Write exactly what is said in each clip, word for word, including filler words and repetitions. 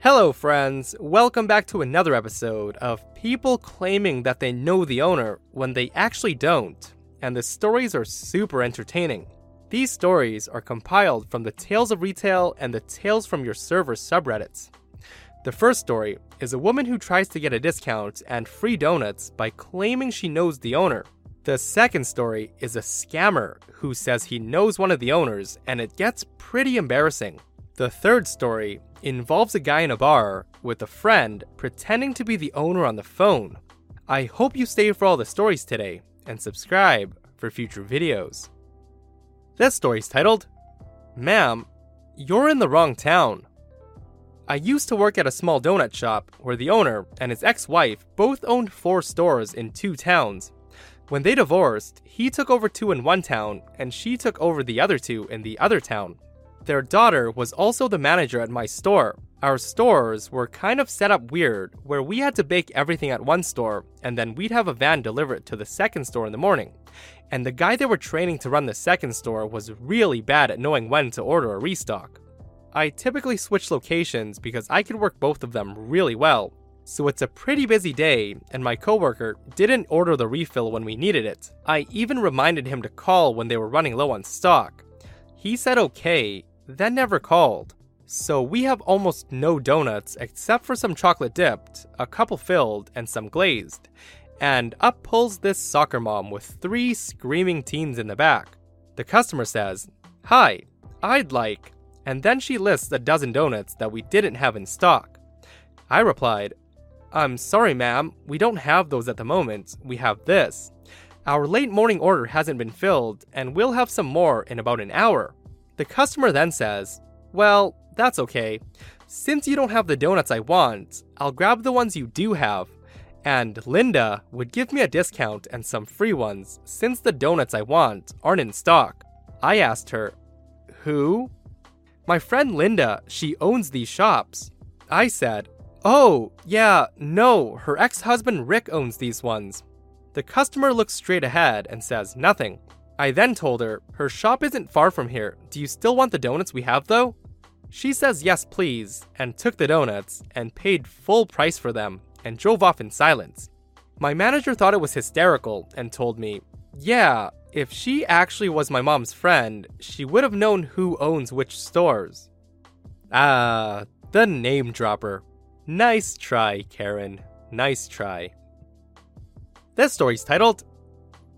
Hello, friends. Welcome back to another episode of people claiming that they know the owner when they actually don't, and the stories are super entertaining. These stories are compiled from the Tales of Retail and the Tales from Your Server subreddits. The first story is a woman who tries to get a discount and free donuts by claiming she knows the owner. The second story is a scammer who says he knows one of the owners, and it gets pretty embarrassing. The third story involves a guy in a bar with a friend pretending to be the owner on the phone. I hope you stay for all the stories today and subscribe for future videos. This story's titled, "Ma'am, You're in the Wrong Town." I used to work at a small donut shop where the owner and his ex-wife both owned four stores in two towns. When they divorced, he took over two in one town and she took over the other two in the other town. Their daughter was also the manager at my store. Our stores were kind of set up weird, where we had to bake everything at one store, and then we'd have a van deliver it to the second store in the morning. And the guy they were training to run the second store was really bad at knowing when to order a restock. I typically switch locations because I could work both of them really well, so it's a pretty busy day, and my coworker didn't order the refill when we needed it. I even reminded him to call when they were running low on stock. He said okay, then never called. So we have almost no donuts except for some chocolate dipped, a couple filled, and some glazed. And up pulls this soccer mom with three screaming teens in the back. The customer says, "Hi, I'd like," and then she lists a dozen donuts that we didn't have in stock. I replied, "I'm sorry, ma'am, we don't have those at the moment, we have this. Our late morning order hasn't been filled, and we'll have some more in about an hour." The customer then says, "Well, that's okay. Since you don't have the donuts I want, I'll grab the ones you do have. And Linda would give me a discount and some free ones since the donuts I want aren't in stock." I asked her, "Who?" "My friend Linda, she owns these shops." I said, "Oh, yeah, no, her ex-husband Rick owns these ones." The customer looks straight ahead and says nothing. I then told her, "Her shop isn't far from here. Do you still want the donuts we have, though?" She says yes, please, and took the donuts and paid full price for them and drove off in silence. My manager thought it was hysterical and told me, "Yeah, if she actually was my mom's friend, she would have known who owns which stores." Ah, the name dropper. Nice try, Karen. Nice try. This story's titled,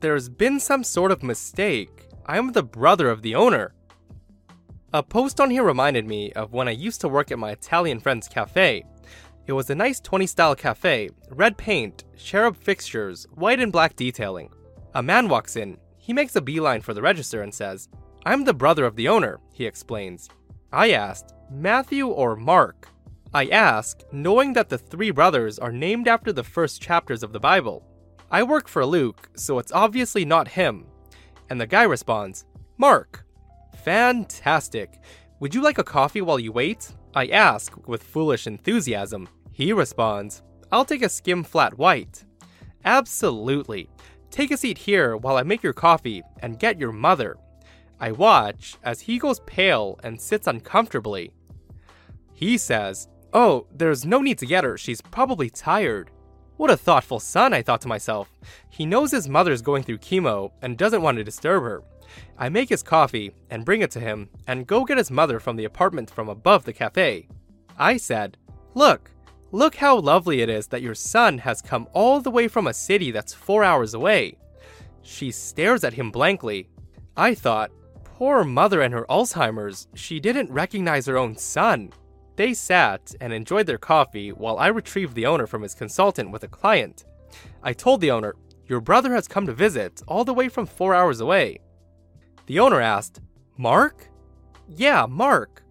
"There's been some sort of mistake. I'm the brother of the owner." A post on here reminded me of when I used to work at my Italian friend's cafe. It was a nice twenties-style cafe, red paint, cherub fixtures, white and black detailing. A man walks in. He makes a beeline for the register and says, "I'm the brother of the owner," he explains. I asked, "Matthew or Mark?" I ask, knowing that the three brothers are named after the first chapters of the Bible. I work for Luke, so it's obviously not him. And the guy responds, "Mark." "Fantastic. Would you like a coffee while you wait?" I ask with foolish enthusiasm. He responds, "I'll take a skim flat white." "Absolutely. Take a seat here while I make your coffee and get your mother." I watch as he goes pale and sits uncomfortably. He says, "Oh, there's no need to get her. She's probably tired." What a thoughtful son, I thought to myself. He knows his mother's going through chemo and doesn't want to disturb her. I make his coffee and bring it to him and go get his mother from the apartment from above the cafe. I said, Look, look how lovely it is that your son has come all the way from a city that's four hours away." She stares at him blankly. I thought, poor mother and her Alzheimer's, she didn't recognize her own son. They sat and enjoyed their coffee while I retrieved the owner from his consultant with a client. I told the owner, "Your brother has come to visit all the way from four hours away." The owner asked, "Mark?" "Yeah, Mark."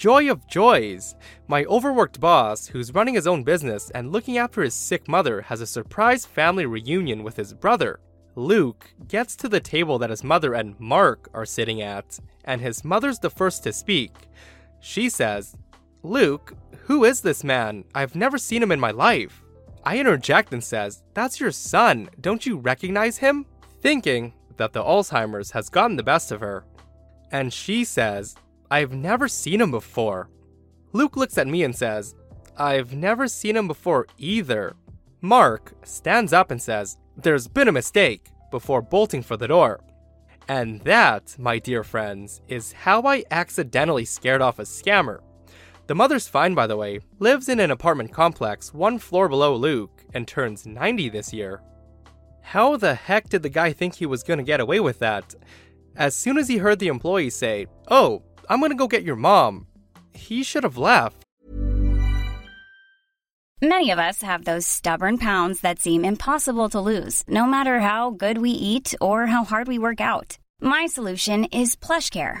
joy of joys! My overworked boss, who's running his own business and looking after his sick mother, has a surprise family reunion with his brother. Luke gets to the table that his mother and Mark are sitting at, and his mother's the first to speak. She says, "Luke, who is this man? I've never seen him in my life." I interject and says, "That's your son. Don't you recognize him?" Thinking that the Alzheimer's has gotten the best of her. And she says, "I've never seen him before." Luke looks at me and says, "I've never seen him before either." Mark stands up and says, "There's been a mistake," before bolting for the door. And that, my dear friends, is how I accidentally scared off a scammer. The mother's fine, by the way, lives in an apartment complex one floor below Luke and turns ninety this year. How the heck did the guy think he was going to get away with that? As soon as he heard the employee say, "Oh, I'm going to go get your mom," he should have left. Many of us have those stubborn pounds that seem impossible to lose, no matter how good we eat or how hard we work out. My solution is PlushCare.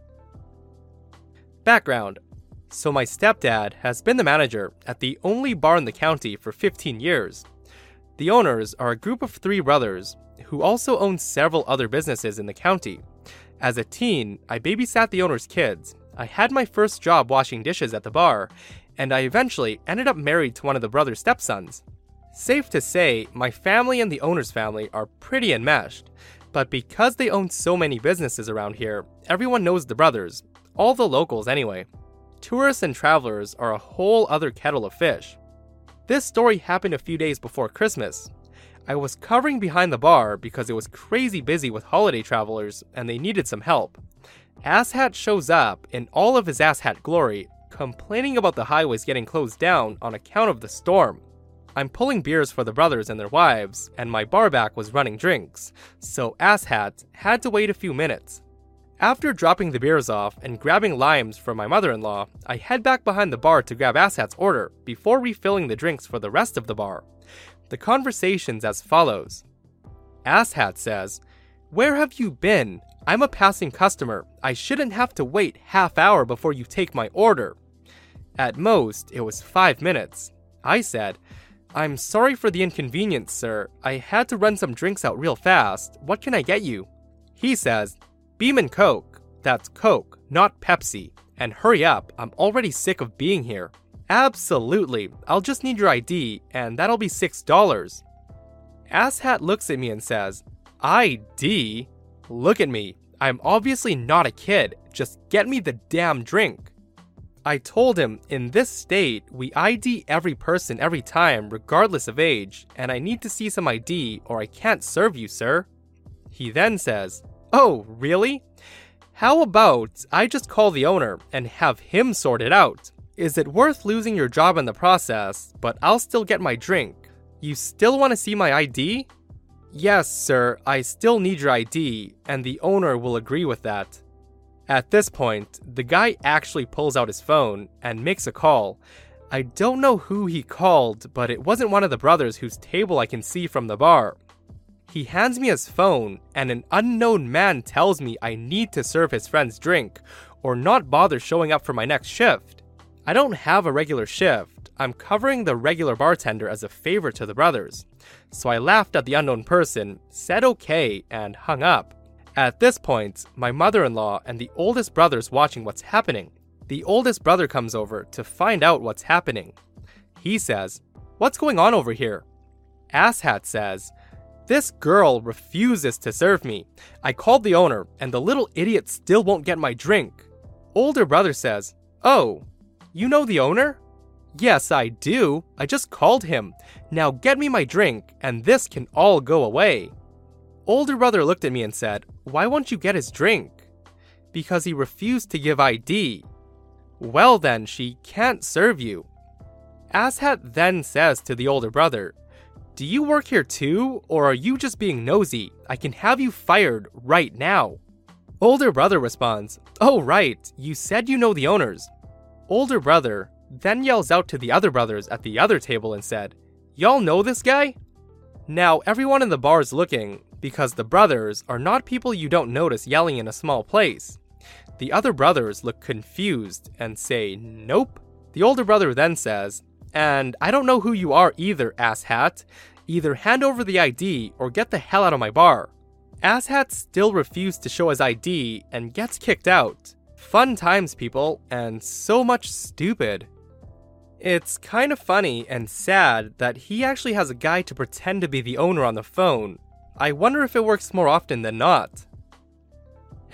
Background. So my stepdad has been the manager at the only bar in the county for fifteen years. The owners are a group of three brothers who also own several other businesses in the county. As a teen, I babysat the owner's kids, I had my first job washing dishes at the bar, and I eventually ended up married to one of the brother's stepsons. Safe to say, my family and the owner's family are pretty enmeshed, but because they own so many businesses around here, everyone knows the brothers, all the locals anyway. Tourists and travelers are a whole other kettle of fish. This story happened a few days before Christmas. I was covering behind the bar because it was crazy busy with holiday travelers and they needed some help. Asshat shows up in all of his asshat glory, complaining about the highways getting closed down on account of the storm. I'm pulling beers for the brothers and their wives, and my barback was running drinks, so Asshat had to wait a few minutes. After dropping the beers off and grabbing limes for my mother-in-law, I head back behind the bar to grab Asshat's order before refilling the drinks for the rest of the bar. The conversation's as follows. Asshat says, "Where have you been? I'm a passing customer. I shouldn't have to wait half hour before you take my order." At most, it was five minutes. I said, "I'm sorry for the inconvenience, sir. I had to run some drinks out real fast. What can I get you?" He says, "Beam and Coke. That's Coke, not Pepsi. And hurry up, I'm already sick of being here." "Absolutely. I'll just need your I D, and that'll be six dollars. Asshat looks at me and says, "I D? Look at me. I'm obviously not a kid. Just get me the damn drink." I told him in this state, we I D every person every time, regardless of age, and I need to see some I D or I can't serve you, sir. He then says, "Oh, really? How about I just call the owner and have him sort it out? Is it worth losing your job in the process, but I'll still get my drink? You still want to see my I D? "Yes, sir, I still need your I D, and the owner will agree with that." At this point, the guy actually pulls out his phone and makes a call. I don't know who he called, but it wasn't one of the brothers whose table I can see from the bar. He hands me his phone, and an unknown man tells me I need to serve his friend's drink, or not bother showing up for my next shift. I don't have a regular shift, I'm covering the regular bartender as a favor to the brothers. So I laughed at the unknown person, said okay, and hung up. At this point, my mother-in-law and the oldest brother's watching what's happening. the oldest brother comes over to find out what's happening. He says, "What's going on over here?" Asshat says, "This girl refuses to serve me. I called the owner, and the little idiot still won't get my drink." Older brother says, "Oh, you know the owner?" "Yes, I do. I just called him. Now get me my drink, and this can all go away." Older brother looked at me and said, "Why won't you get his drink?" "Because he refused to give I D. "Well then, she can't serve you." Asshat then says to the older brother, "Do you work here too, or are you just being nosy? I can have you fired right now." Older brother responds, "Oh right, you said you know the owners." Older brother then yells out to the other brothers at the other table and said, "Y'all know this guy?" Now everyone in the bar is looking, because the brothers are not people you don't notice yelling in a small place. The other brothers look confused and say, "Nope." The older brother then says, "And I don't know who you are either, Asshat. Either hand over the I D or get the hell out of my bar." Asshat still refused to show his I D and gets kicked out. Fun times, people, and so much stupid. It's kind of funny and sad that he actually has a guy to pretend to be the owner on the phone. I wonder if it works more often than not.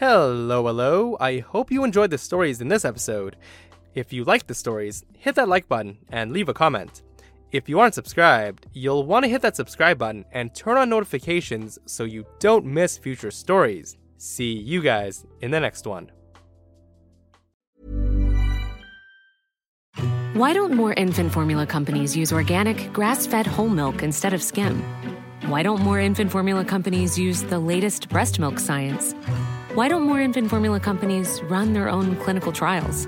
Hello, hello. I hope you enjoyed the stories in this episode. If you liked the stories, hit that like button and leave a comment. If you aren't subscribed, you'll want to hit that subscribe button and turn on notifications so you don't miss future stories. See you guys in the next one. Why don't more infant formula companies use organic, grass-fed whole milk instead of skim? Why don't more infant formula companies use the latest breast milk science? Why don't more infant formula companies run their own clinical trials?